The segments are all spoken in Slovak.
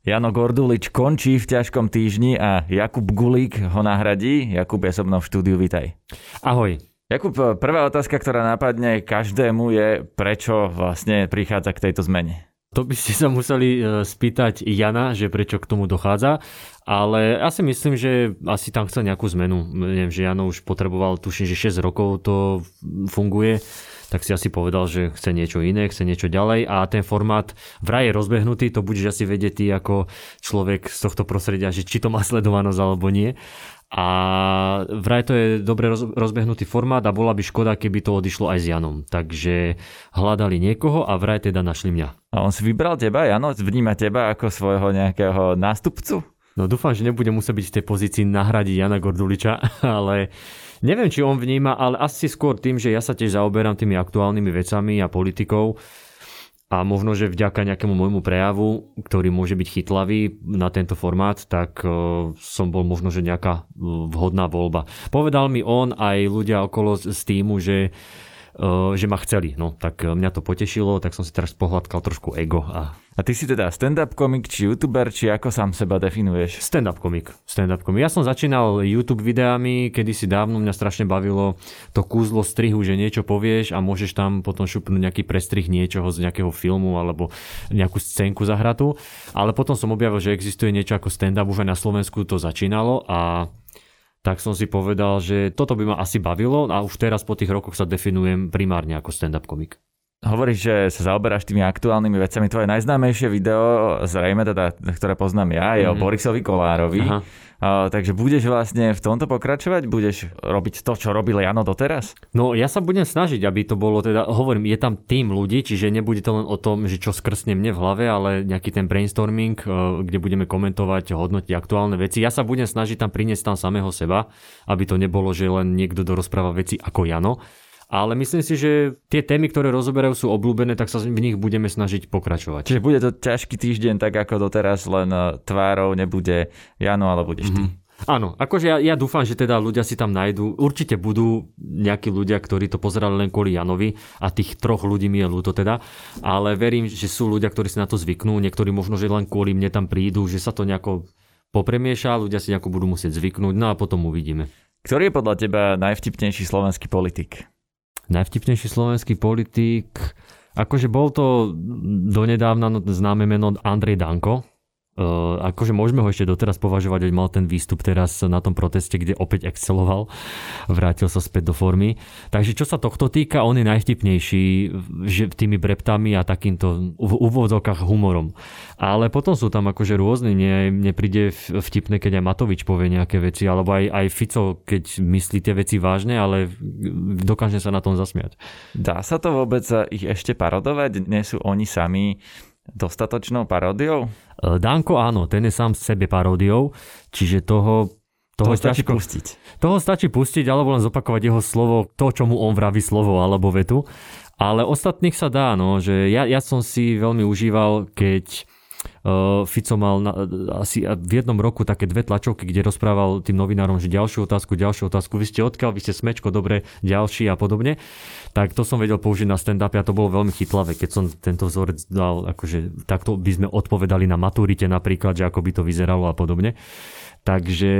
Jano Gordulič končí v ťažkom týždni a Jakub Gulík ho nahradí. Jakub, ja som v štúdiu, vitaj. Ahoj. Jakub, prvá otázka, ktorá napadne každému, je, prečo vlastne prichádza k tejto zmene? To by ste sa museli spýtať Jana, že prečo k tomu dochádza, ale ja si myslím, že asi tam chcel nejakú zmenu. Neviem, že Jano už potreboval, tuším, že 6 rokov to funguje, tak si asi povedal, že chce niečo iné, chce niečo ďalej a ten formát vraj je rozbehnutý, to budeš asi vedieť ty ako človek z tohto prostredia, že či to má sledovanosť alebo nie. A vraj to je dobre rozbehnutý formát a bola by škoda, keby to odišlo aj s Janom. Takže hľadali niekoho a vraj teda našli mňa. A on si vybral teba, Jano? Vníma teba ako svojho nejakého nástupcu? No dúfam, že nebudem musieť byť v tej pozícii nahradiť Jana Gorduliča, ale neviem, či on vníma, ale asi skôr tým, že ja sa tiež zaoberám tými aktuálnymi vecami a politikou. A možno, že vďaka nejakému môjmu prejavu, ktorý môže byť chytlavý na tento formát, tak som bol možno, že nejaká vhodná voľba. Povedal mi on aj ľudia okolo z týmu, že ma chceli. No, tak mňa to potešilo, tak som si teraz pohľadkal trošku ego. A ty si teda stand-up komik, či youtuber, či ako sám seba definuješ? Stand-up komik. Ja som začínal YouTube videami, kedysi dávno mňa strašne bavilo to kúzlo strihu, že niečo povieš a môžeš tam potom šupnúť nejaký prestrih niečoho z nejakého filmu alebo nejakú scénku zahratú. Ale potom som objavil, že existuje niečo ako stand-up, už aj na Slovensku to začínalo a tak som si povedal, že toto by ma asi bavilo a už teraz po tých rokoch sa definujem primárne ako stand-up komik. Hovoríš, že sa zaoberáš tými aktuálnymi vecami. Tvoje najznámejšie video, zrejme teda, ktoré poznám ja, je o Borisovi Kollárovi. Takže budeš vlastne v tomto pokračovať? Budeš robiť to, čo robil Jano doteraz? No ja sa budem snažiť, aby to bolo, teda hovorím, je tam tým ľudí, čiže nebude to len o tom, že čo skrsne mne v hlave, ale nejaký ten brainstorming, kde budeme komentovať, hodnotiť aktuálne veci. Ja sa budem snažiť tam priniesť tam samého seba, aby to nebolo, že len niekto dorozpráva veci ako Jano. Ale myslím si, že tie témy, ktoré rozoberajú, sú obľúbené, tak sa v nich budeme snažiť pokračovať. Čiže bude to ťažký týždeň, tak ako doteraz, len tvárou nebude Jano, ale budeš ty. Áno, akože ja dúfam, že teda ľudia si tam nájdú. Určite budú nejakí ľudia, ktorí to pozerali len kvôli Janovi a tých 3 ľudí mi je ľúto teda, ale verím, že sú ľudia, ktorí si na to zvyknú, niektorí možno, že len kvôli mne tam prídu, že sa to nejako popremieša, ľudia si nejako budú musieť zvyknúť, no a potom uvidíme. Ktorý je podľa teba najvtipnejší slovenský politik? Najvtipnejší slovenský politik, akože bol to donedávna známe meno Andrej Danko. Akože môžeme ho ešte doteraz považovať, veď mal ten výstup teraz na tom proteste, kde opäť exceloval, vrátil sa späť do formy. Takže čo sa tohto týka, on je najvtipnejší tými breptami a takýmto v úvodzovkách humorom. Ale potom sú tam akože rôzne, mne príde vtipné, keď aj Matovič povie nejaké veci, alebo aj Fico, keď myslí tie veci vážne, ale dokáže sa na tom zasmiať. Dá sa to vôbec ich ešte parodovať? Nie sú oni sami dostatočnou paródiou? Danko áno, ten je sám sebe paródiou, čiže toho stačí pustiť. Toho stačí pustiť, alebo len zopakovať jeho slovo, to, čo mu on vraví slovo alebo vetu. Ale ostatných sa dá, no, že ja som si veľmi užíval, keď Fico mal asi v jednom roku také 2 tlačovky, kde rozprával tým novinárom, že ďalšiu otázku, vy ste odkiaľ, vy ste smečko, dobre, ďalší a podobne. Tak to som vedel použiť na stand-up a to bolo veľmi chytlavé, keď som tento vzorec dal, akože takto by sme odpovedali na maturite napríklad, že ako by to vyzeralo a podobne. Takže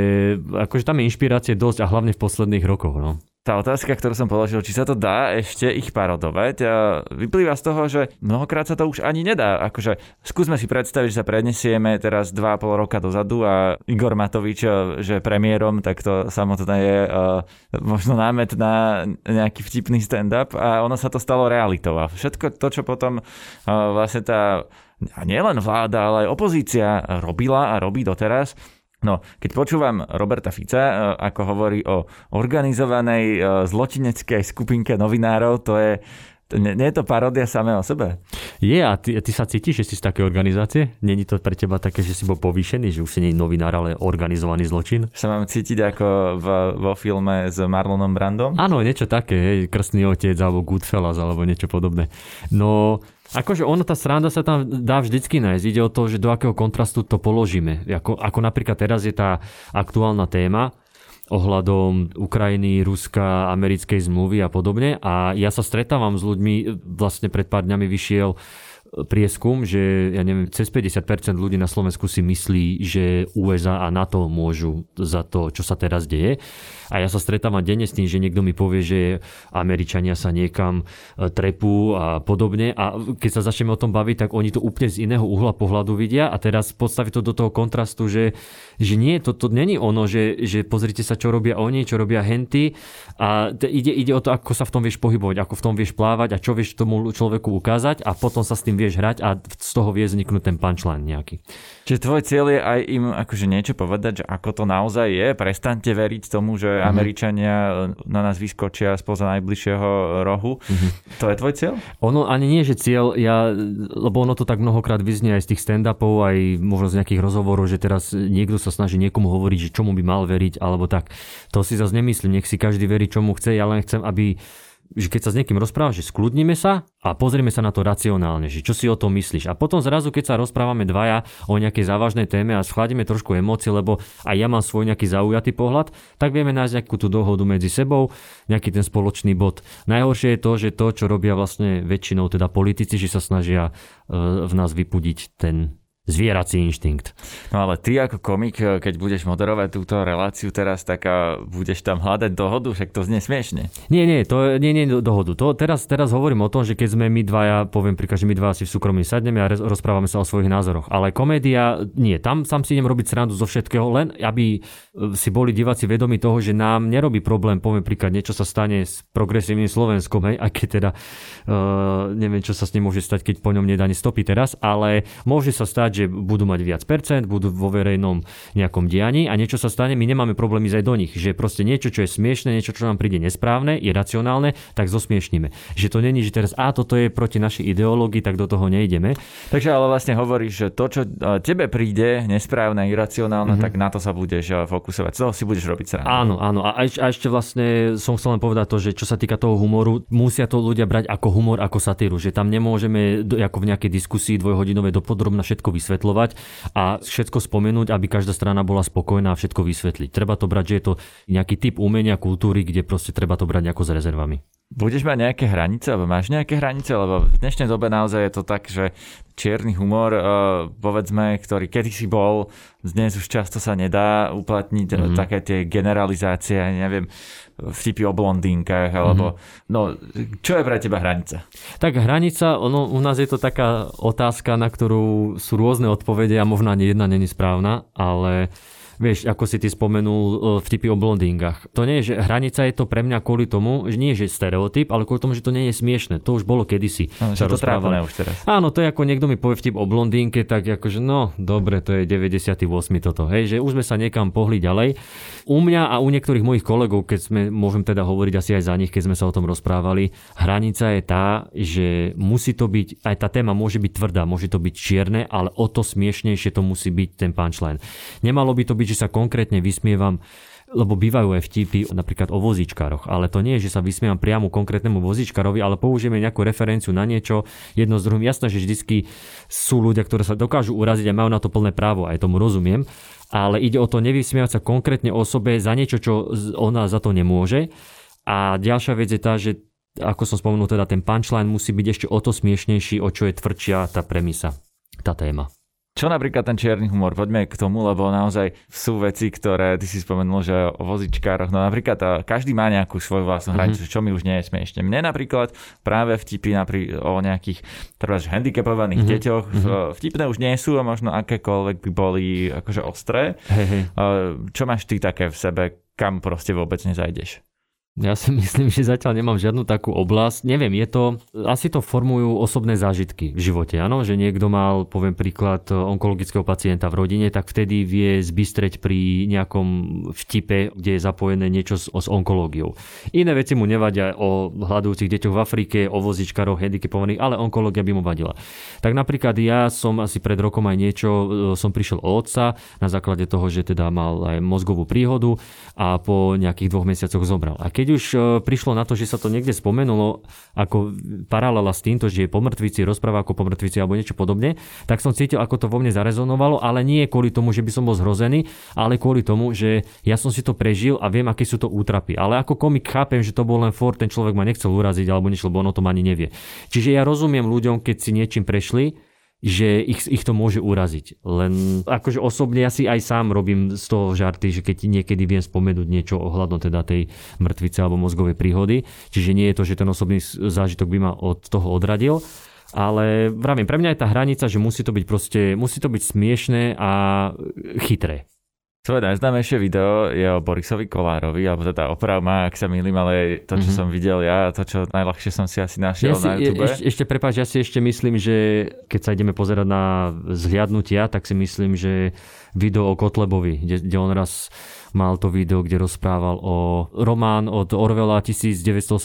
akože tam je inšpirácie dosť a hlavne v posledných rokoch, no. Tá otázka, ktorú som položil, či sa to dá ešte ich parodovať, vyplýva z toho, že mnohokrát sa to už ani nedá. Akože skúsme si predstaviť, že sa prednesieme teraz 2,5 roka dozadu a Igor Matovič, že premiérom, tak to samotné je možno námet na nejaký vtipný stand-up a ono sa to stalo realitou. A všetko to, čo potom vlastne tá nielen vláda, ale aj opozícia robila a robí doteraz. No, keď počúvam Roberta Fica, ako hovorí o organizovanej zločineckej skupinke novinárov, to je, nie je to paródia samé o sebe. A ty sa cítiš, že si z takej organizácie? Není to pre teba také, že si bol povýšený, že už si nie je novinár, ale organizovaný zločin? Sa mám cítiť ako vo filme s Marlonom Brandom? Áno, niečo také, hej, Krstný otec, alebo Goodfellas, alebo niečo podobné. No, akože ono, tá sranda sa tam dá vždycky nájsť. Ide o to, že do akého kontrastu to položíme. Ako napríklad teraz je tá aktuálna téma ohľadom Ukrajiny, Ruska, americkej zmluvy a podobne. A ja sa stretávam s ľuďmi, vlastne pred pár dňami vyšiel prieskum, že ja neviem, cez 50% ľudí na Slovensku si myslí, že USA a NATO môžu za to, čo sa teraz deje. A ja sa stretávam denne s tým, že niekto mi povie, že Američania sa niekam trepú a podobne. A keď sa začneme o tom baviť, tak oni to úplne z iného uhla pohľadu vidia. A teraz postaví to do toho kontrastu, že nie, to není ono, že pozrite sa, čo robia oni, čo robia henty. A ide o to, ako sa v tom vieš pohybovať, ako v tom vieš plávať a čo vieš tomu človeku ukázať. A potom sa s tým vieš hrať a z toho vie vzniknúť ten punchline nejaký. Čiže tvoj cieľ je aj im akože niečo povedať, že ako to naozaj je. Prestaňte veriť tomu, že Američania na nás vyskočia spoza najbližšieho rohu. To je tvoj cieľ? Ono ani nie, že cieľ, lebo ono to tak mnohokrát vyznie aj z tých stand-upov, aj možno z nejakých rozhovorov, že teraz niekto sa snaží niekomu hovoriť, že čomu by mal veriť, alebo tak. To si zase nemyslím, nech si každý verí, čomu chce. Ja len chcem, aby že keď sa s niekým rozprávaš, že skľudnime sa a pozrieme sa na to racionálne, že čo si o tom myslíš. A potom zrazu, keď sa rozprávame dvaja o nejakej závažnej téme a schladíme trošku emócie, lebo aj ja mám svoj nejaký zaujatý pohľad, tak vieme nájsť nejakú tú dohodu medzi sebou, nejaký ten spoločný bod. Najhoršie je to, že to, čo robia vlastne väčšinou teda politici, že sa snažia v nás vypudiť ten zvierací inštinkt. No ale ty ako komik, keď budeš moderovať túto reláciu teraz, tak budeš tam hľadať dohodu, však to znie smiešne. Nie, dohodu. To teraz hovorím o tom, že keď sme my dvaja, poviem príklad, že my dvaja si v súkromí sadneme a rozprávame sa o svojich názoroch. Ale komédia, nie, tam sám si idem robiť srandu zo všetkého, len aby si boli diváci vedomi toho, že nám nerobí problém, poviem príklad, niečo sa stane s progresívnym Slovenskom, hej, aj keď teda neviem, čo sa s ním môže stať, keď po ňom nedá ani stopy teraz, ale môže sa stať, že budú mať viac percent, budú vo verejnom nejakom dianí a niečo sa stane, my nemáme problémy ísť aj do nich, že proste niečo, čo je smiešné, niečo, čo nám príde nesprávne, iracionálne, tak zosmiešnime. Že to není, že teraz toto je proti našej ideológii, tak do toho nejdeme. Takže ale vlastne hovoríš, že to, čo tebe príde nesprávne, iracionálne, tak na to sa budeš fokusovať. Z toho si budeš robiť srandu. Áno. A ešte vlastne som chcel len povedať to, že čo sa týka toho humoru, musia to ľudia brať ako humor, ako satíru, že tam nemôžeme ako v nejakej diskusii dvojhodinovej dopodrobne všetko vysvetľovať a všetko spomenúť, aby každá strana bola spokojná a všetko vysvetliť. Treba to brať, že je to nejaký typ umenia, kultúry, kde proste treba to brať nejako s rezervami. Budeš mať nejaké hranice, alebo máš nejaké hranice, lebo v dnešnej dobe naozaj je to tak, že čierny humor, povedzme, ktorý kedysi bol, dnes už často sa nedá uplatniť, také tie generalizácie, neviem, vtipy o blondínkach, alebo čo je pre teba hranica? Tak hranica, u nás je to taká otázka, na ktorú sú rôzne odpovede a možno ani jedna není správna, ale vieš, ako si ty spomenul vtipy o blondínkach. To nie je, že hranica je to pre mňa kvôli tomu, že nie je stereotyp, ale kvôli tomu, že to nie je smiešne. To už bolo kedysi. Áno, to trápne už teraz. Áno, to je ako niekto mi povie vtip o blondínke, tak akože dobre, to je 98 toto. Hej, že už sme sa niekam pohli ďalej. U mňa a u niektorých mojich kolegov, keď sme, môžem teda hovoriť asi aj za nich, keď sme sa o tom rozprávali, hranica je tá, že musí to byť, aj tá téma môže byť tvrdá, môže to byť čierne, ale o to smiešnejšie to musí byť ten punchline. Nemalo by to byť, že sa konkrétne vysmievam, lebo bývajú aj vtipy napríklad o vozíčkároch, ale to nie je, že sa vysmievam priamo konkrétnemu vozíčkárovi, ale použijeme nejakú referenciu na niečo jedno s druhým. Jasné, že vždycky sú ľudia, ktorí sa dokážu uraziť a majú na to plné právo, aj tomu rozumiem, ale ide o to nevysmievať sa konkrétne osobe za niečo, čo ona za to nemôže. A ďalšia vec je tá, že ako som spomenul, teda ten punchline musí byť ešte o to smiešnejší, o čo je tvrdšia tá premisa, tá téma. Čo napríklad ten čierny humor? Poďme k tomu, lebo naozaj sú veci, ktoré ty si spomenul, že o vozičkároch, no napríklad každý má nejakú svoju vlastnú hranicu, čo mi už nie je smiešne. Mne napríklad práve vtipy o nejakých handicapovaných deťoch, vtipné už nie sú a možno akékoľvek by boli akože ostré. Čo máš ty také v sebe, kam proste vôbec nezajdeš? Ja si myslím, že zatiaľ nemám žiadnu takú oblasť. Neviem, asi to formujú osobné zážitky v živote, áno? Že niekto mal, poviem príklad, onkologického pacienta v rodine, tak vtedy vie zbystreť pri nejakom vtipe, kde je zapojené niečo s onkológiou. Iné veci mu nevadia o hľadujúcich deťoch v Afrike, o vozičkároch, handicapovaných, ale onkológia by mu vadila. Tak napríklad ja som asi pred rokom aj niečo, som prišiel o otca na základe toho, že teda mal aj mozgovú príhodu a po nejakých 2 mesiacoch zomrel. A keď už prišlo na to, že sa to niekde spomenulo ako paralela s týmto, že je pomrtvici, rozpráva ako pomrtvici alebo niečo podobne, tak som cítil, ako to vo mne zarezonovalo, ale nie kvôli tomu, že by som bol zhrozený, ale kvôli tomu, že ja som si to prežil a viem, aké sú to útrapy. Ale ako komik chápem, že to bol len for, ten človek ma nechcel uraziť alebo niečo, lebo on o tom ani nevie. Čiže ja rozumiem ľuďom, keď si niečím prešli, že ich to môže uraziť. Len akože osobne ja si aj sám robím z toho žarty, že keď niekedy viem spomenúť niečo ohľadom teda tej mŕtvice alebo mozgovej príhody. Čiže nie je to, že ten osobný zážitok by ma od toho odradil. Ale vravím, pre mňa je tá hranica, že musí to byť proste, musí to byť smiešné a chytré. Svoje najznámejšie video je o Borisovi Kollárovi, alebo teda oprav ma, ak sa mýlim, ale to, čo som videl ja, to, čo najľahšie som si asi našiel na YouTube. Prepáč, ja si ešte myslím, že keď sa ideme pozerať na zhliadnutia, tak si myslím, že video o Kotlebovi, kde on raz mal to video, kde rozprával o román od Orwella 1984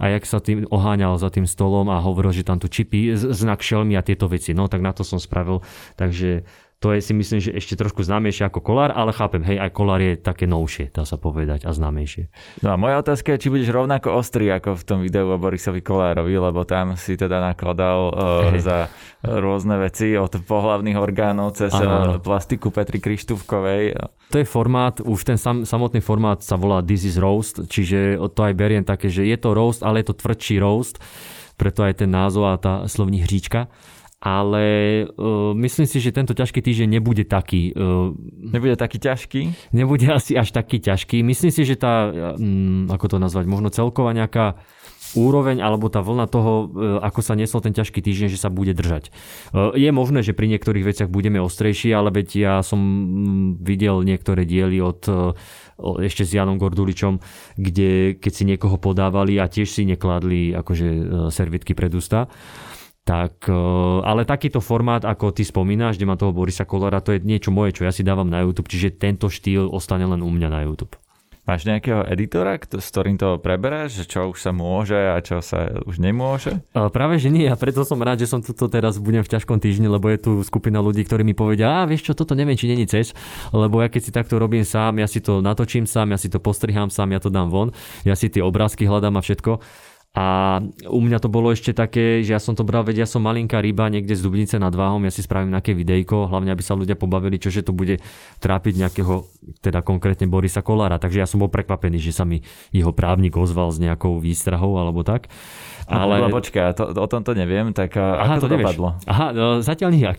a jak sa tým oháňal za tým stolom a hovoril, že tam tu čipy, znak šelmy a tieto veci. No tak na to som spravil, takže to je, si myslím, že ešte trošku známejšie ako Kollár, ale chápem, hej, aj Kollár je také novšie, dá sa povedať, a známejšie. No a moja otázka je, či budeš rovnako ostrý ako v tom videu o Borisovi Kollárovi, lebo tam si teda nakladal za rôzne veci od pohlavných orgánov cez plastiku Petri Krištúfkovej. To je formát, už ten samotný formát sa volá This is Roast, čiže to aj beriem také, že je to roast, ale je to tvrdší roast, preto aj ten názov a tá slovní hříčka. Ale myslím si, že tento ťažký týždeň nebude taký. Nebude taký ťažký? Nebude asi až taký ťažký. Myslím si, že tá, ako to nazvať, možno celková nejaká úroveň alebo tá vlna toho, ako sa nesol ten ťažký týždeň, že sa bude držať. Je možné, že pri niektorých veciach budeme ostrejší, ale veď ja som videl niektoré diely od ešte s Janom Gorduličom, kde keď si niekoho podávali a tiež si nekladli akože servietky pred ústa. Tak, ale takýto formát, ako ty spomínaš, kde má toho Borisa Kollára, to je niečo moje, čo ja si dávam na YouTube, čiže tento štýl ostane len u mňa na YouTube. Máš nejakého editora, s ktorým to preberáš, čo už sa môže a čo sa už nemôže? Práve že nie, a preto som rád, že som tuto teraz budem v ťažkom týždni, lebo je tu skupina ľudí, ktorí mi povedia, vieš čo, toto neviem, či není cez, lebo ja keď si takto robím sám, ja si to natočím sám, ja si to postrihám sám, ja to dám von, ja si tie obrázky hľadám a všetko. A u mňa to bolo ešte také, že ja som to bral, veď ja som malinká ryba niekde z Dubnice nad Váhom, ja si spravím nejaké videjko, hlavne aby sa ľudia pobavili, čože to bude trápiť nejakého, teda konkrétne Borisa Kollára. Takže ja som bol prekvapený, že sa mi jeho právnik ozval s nejakou výstrahou alebo tak. Ale počkaj, o tom to neviem, tak ako to dopadlo? Aha, no, zatiaľ nijak.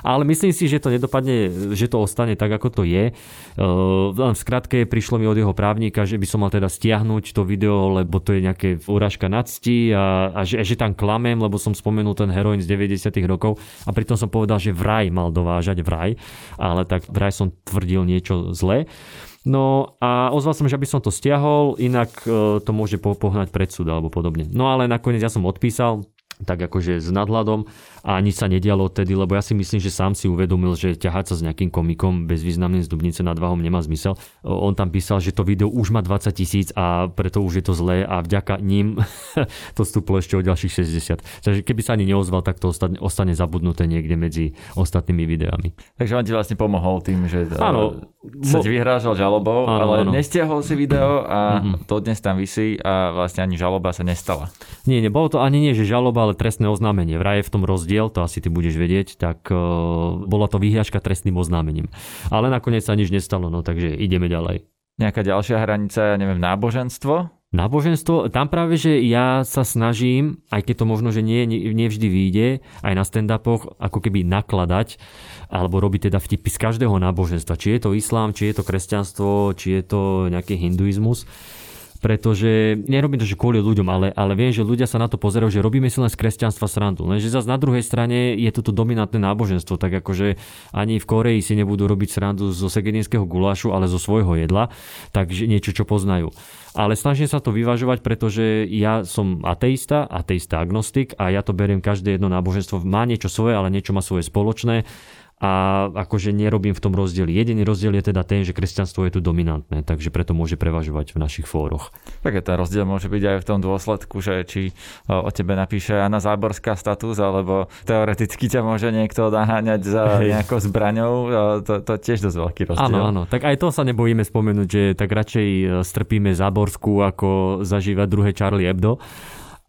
Ale myslím si, že to nedopadne, že to ostane tak, ako to je. V skratke prišlo mi od jeho právnika, že by som mal teda stiahnuť to video, lebo to je nejaké urážka na cti a že tam klamem, lebo som spomenul ten heroín z 90. rokov a pritom som povedal, že vraj mal dovážať, ale tak vraj som tvrdil niečo zlé. No a ozval som, že aby som to stiahol, inak to môže pohnať pred súd alebo podobne. No ale nakoniec ja som odpísal, tak akože s nadhľadom a nič sa nedialo odtedy, lebo ja si myslím, že sám si uvedomil, že ťahať sa s nejakým komikom bezvýznamným z Dubnice nad Váhom nemá zmysel. On tam písal, že to video už má 20 000 a preto už je to zlé a vďaka ním to stúplo ešte o ďalších 60. Takže keby sa ani neozval, tak to ostane zabudnuté niekde medzi ostatnými videami. Takže on ti vlastne pomohol tým, že sa ti vyhrážal žalobou, ale nestiahol si video a to dnes tam visí a vlastne ani žaloba sa nestala. Nie, nebolo to ani nie, že žaloba, ale trestné oznámenie. Vraj je v tom rozdiel, to asi ty budeš vedieť, tak bola to vyhrážka trestným oznámením. Ale nakoniec sa nič nestalo, no takže ideme ďalej. Nejaká ďalšia hranica, ja neviem, náboženstvo? Náboženstvo, tam práve, že ja sa snažím, aj keď to možno, že nie vždy vyjde, aj na stand-upoch, ako keby nakladať, alebo robiť teda vtipy z každého náboženstva. Či je to islám, či je to kresťanstvo, či je to nejaký hinduizmus. Pretože nerobím to, že kvôli ľuďom, ale viem, že ľudia sa na to pozerajú, že robíme si len z kresťanstva srandu. Lenže zase na druhej strane je toto dominantné náboženstvo, tak akože ani v Koreji si nebudú robiť srandu zo segedinského gulášu, ale zo svojho jedla, takže niečo, čo poznajú. Ale snažím sa to vyvažovať, pretože ja som ateista, agnostik a ja to beriem každé jedno náboženstvo. Má niečo svoje, ale niečo má svoje spoločné. a akože nerobím v tom rozdiel. Jediný rozdiel je teda ten, že kresťanstvo je tu dominantné, takže preto môže prevažovať v našich fóroch. Takže ten rozdiel môže byť aj v tom dôsledku, že či o tebe napíše Anna Záborská status, alebo teoreticky ťa môže niekto naháňať za nejakou zbraňou, to je tiež dosť veľký rozdiel. Áno, áno, tak aj to sa nebojíme spomenúť, že tak radšej strpíme Záborskú, ako zažívať druhé Charlie Hebdo.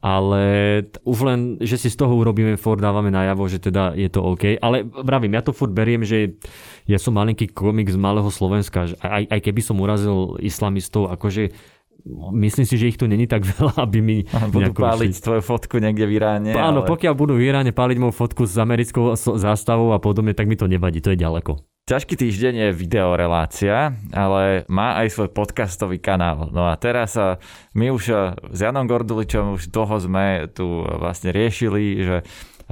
Ale už len, že si z toho urobíme fór, dávame najavo, že teda je to OK. Ale vravím, ja to furt beriem, že ja som malinký komik z malého Slovenska. Aj keby som urazil islamistov, akože myslím si, že ich tu není tak veľa, aby mi... Budú páliť tvoju fotku niekde v Iráne. Áno, ale... pokiaľ budú v Iráne páliť moju fotku s americkou zástavou a podobne, tak mi to nevadí, to je ďaleko. Ťažký týždeň je videorelácia, ale má aj svoj podcastový kanál. No a teraz my už s Janom Gorduličom už dlho sme tu vlastne riešili, že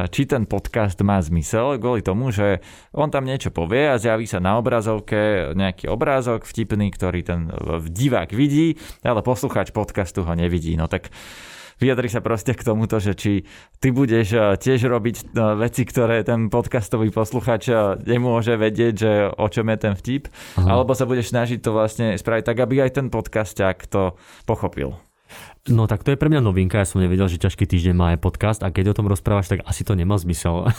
či ten podcast má zmysel kvôli tomu, že on tam niečo povie a zjaví sa na obrazovke nejaký obrázok vtipný, ktorý ten divák vidí, ale poslucháč podcastu ho nevidí. No tak vyjadri sa proste k tomuto, že či ty budeš tiež robiť veci, ktoré ten podcastový posluchač nemôže vedieť, že o čom je ten vtip, alebo sa budeš snažiť to vlastne spraviť tak, aby aj ten podcasták to pochopil. No tak to je pre mňa novinka, ja som nevedel, že Ťažký týždeň má aj podcast a keď o tom rozprávaš, tak asi to nemá zmysel.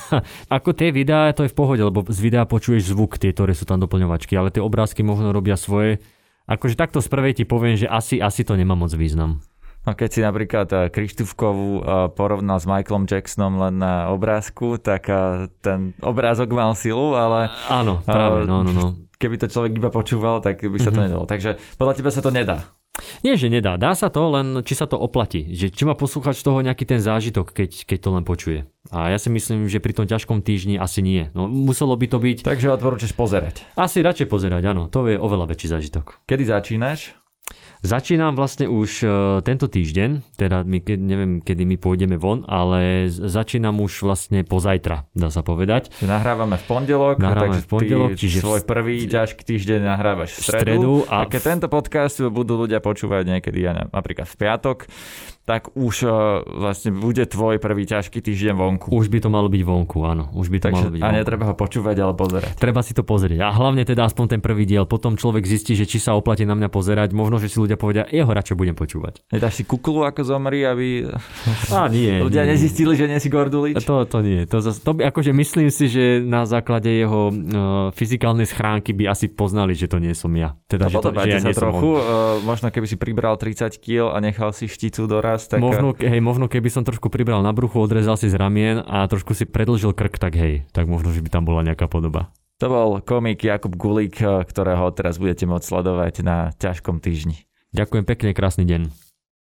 Ako tie videá, to je v pohode, lebo z videa počuješ zvuk, tie, ktoré sú tam doplňovačky, ale tie obrázky možno robia svoje. Akože takto z prvej ti poviem, že asi to nemá moc význam. No keď si napríklad Krištúfkovú porovnal s Michaelom Jacksonom len na obrázku, tak ten obrázok mal silu, ale... Áno, práve, no. Keby to človek iba počúval, tak by sa to nedalo. Takže podľa teba sa to nedá. Nie, že nedá. Dá sa to, len či sa to oplatí. Že, či má posluchač toho nejaký ten zážitok, keď to len počuje. A ja si myslím, že pri tom ťažkom týždni asi nie. No muselo by to byť... Takže odporúčaš pozerať. Asi radšej pozerať, áno. To je oveľa väčší zážitok. Kedy začínaš? Začínam vlastne už tento týždeň, teda my, neviem, kedy my pôjdeme von, ale začínam už vlastne pozajtra, dá sa povedať. Nahrávame v pondelok, čiže svoj prvý ťažký týždeň nahrávaš v stredu. A keď tento podcast budú ľudia počúvať niekedy, ja neviem, napríklad v piatok, tak už vlastne bude tvoj prvý ťažký týždeň vonku. Už by to malo byť vonku, áno. Už by to malo byť vonku. A netreba ho počúvať, ale pozerať. Treba si to pozrieť. A hlavne teda aspoň ten prvý diel. Potom človek zistí, že či sa oplatí na mňa pozerať. Možno, že si ľudia povedia, jeho radšej budem počúvať. Nedáš si kuklu ako zomri, aby nie, ľudia nezistili, že nie si Gordulič? To nie. To by, akože myslím si, že na základe jeho fyzikálnej schránky by asi poznali, že to nie som ja. Teda, že ja nie som trochu, možno keby si pribral 30 kg a nechal si šticu do tak... Možno keby som trošku pribral na bruchu, odrezal si z ramien a trošku si predĺžil krk, tak možno, že by tam bola nejaká podoba. To bol komik Jakub Gulík, ktorého teraz budete môcť sledovať na ťažkom týždni. Ďakujem pekne, krásny deň.